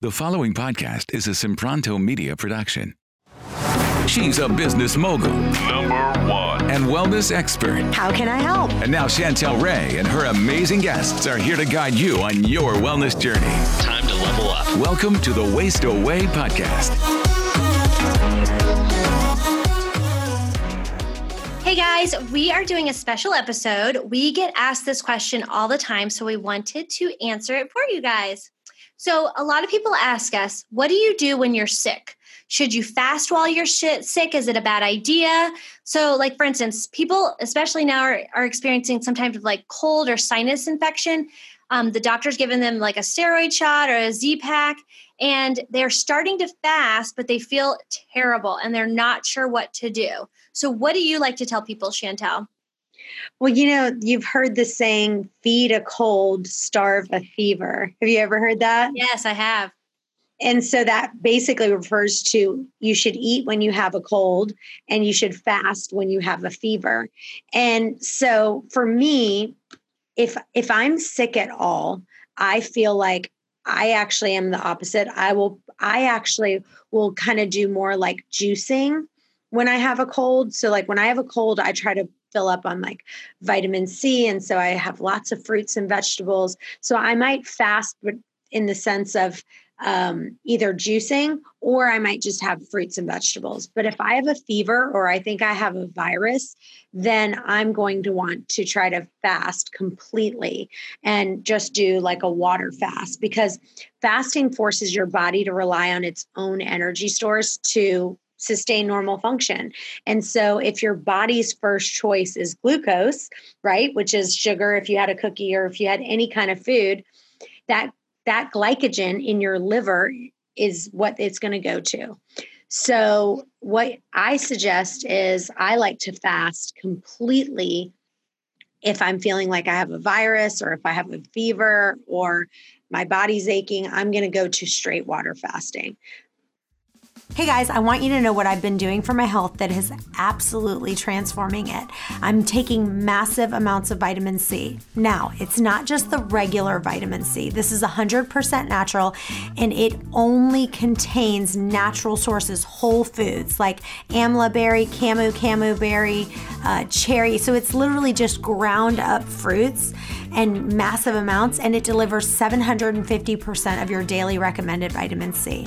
The following podcast is a Simpronto Media production. She's a business mogul. #1. And wellness expert. How can I help? And now Chantel Ray and her amazing guests are here to guide you on your wellness journey. Time to level up. Welcome to the Waste Away Podcast. Hey guys, we are doing a special episode. We get asked this question all the time, so we wanted to answer it for you guys. So a lot of people ask us, what do you do when you're sick? Should you fast while you're sick? Is it a bad idea? So like, for instance, people, especially now, are experiencing some type of like cold or sinus infection. The doctor's given them like a steroid shot or a Z-Pack, and they're starting to fast, but they feel terrible and they're not sure what to do. So what do you like to tell people, Chantel? Well, you know, you've heard the saying, feed a cold, starve a fever. Have you ever heard that? Yes, I have. And so that basically refers to you should eat when you have a cold and you should fast when you have a fever. And so for me, if I'm sick at all, I feel like I actually am the opposite. I actually will kind of do more like juicing when I have a cold. So like when I have a cold, I try to fill up on like vitamin C. And so I have lots of fruits and vegetables. So I might fast in the sense of either juicing, or I might just have fruits and vegetables. But if I have a fever or I think I have a virus, then I'm going to want to try to fast completely and just do like a water fast, because fasting forces your body to rely on its own energy stores to sustain normal function. And so if your body's first choice is glucose, right, which is sugar, if you had a cookie or if you had any kind of food, that glycogen in your liver is what it's going to go to. So what I suggest is I like to fast completely if I'm feeling like I have a virus or if I have a fever or my body's aching. I'm going to go to straight water fasting. Hey guys, I want you to know what I've been doing for my health that is absolutely transforming it. I'm taking massive amounts of vitamin C. Now, it's not just the regular vitamin C. This is 100% natural, and it only contains natural sources, whole foods like amla berry, camu berry, cherry. So it's literally just ground up fruits and massive amounts, and it delivers 750% of your daily recommended vitamin C.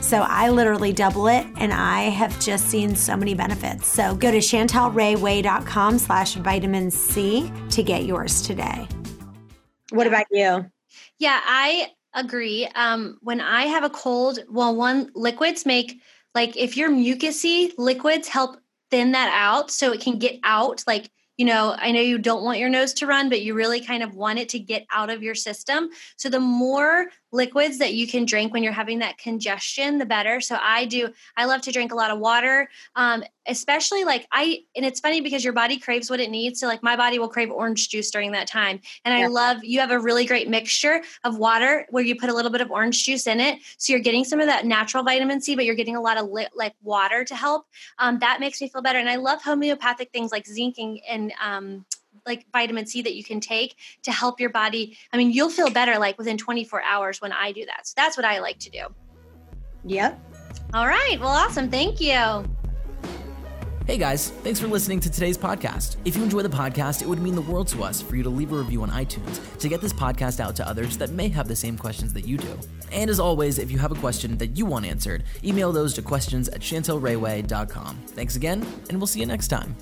So I literally double it, and I have just seen so many benefits. So go to chantelrayway.com/vitamin C to get yours today. What about you? Yeah, I agree. When I have a cold, liquids make, like if you're mucousy, liquids help thin that out so it can get out. Like, you know, I know you don't want your nose to run, but you really kind of want it to get out of your system. So the more liquids that you can drink when you're having that congestion, the better. So I love to drink a lot of water, especially like and it's funny because your body craves what it needs. So like my body will crave orange juice during that time. And I love, you have a really great mixture of water where you put a little bit of orange juice in it. So you're getting some of that natural vitamin C, but you're getting a lot of like water to help. That makes me feel better. And I love homeopathic things like zinc and like vitamin C that you can take to help your body. I mean, you'll feel better like within 24 hours when I do that. So that's what I like to do. Yep. All right. Well, awesome. Thank you. Hey guys, thanks for listening to today's podcast. If you enjoy the podcast, it would mean the world to us for you to leave a review on iTunes to get this podcast out to others that may have the same questions that you do. And as always, if you have a question that you want answered, email those to questions@chantelrayway.com. Thanks again, and we'll see you next time.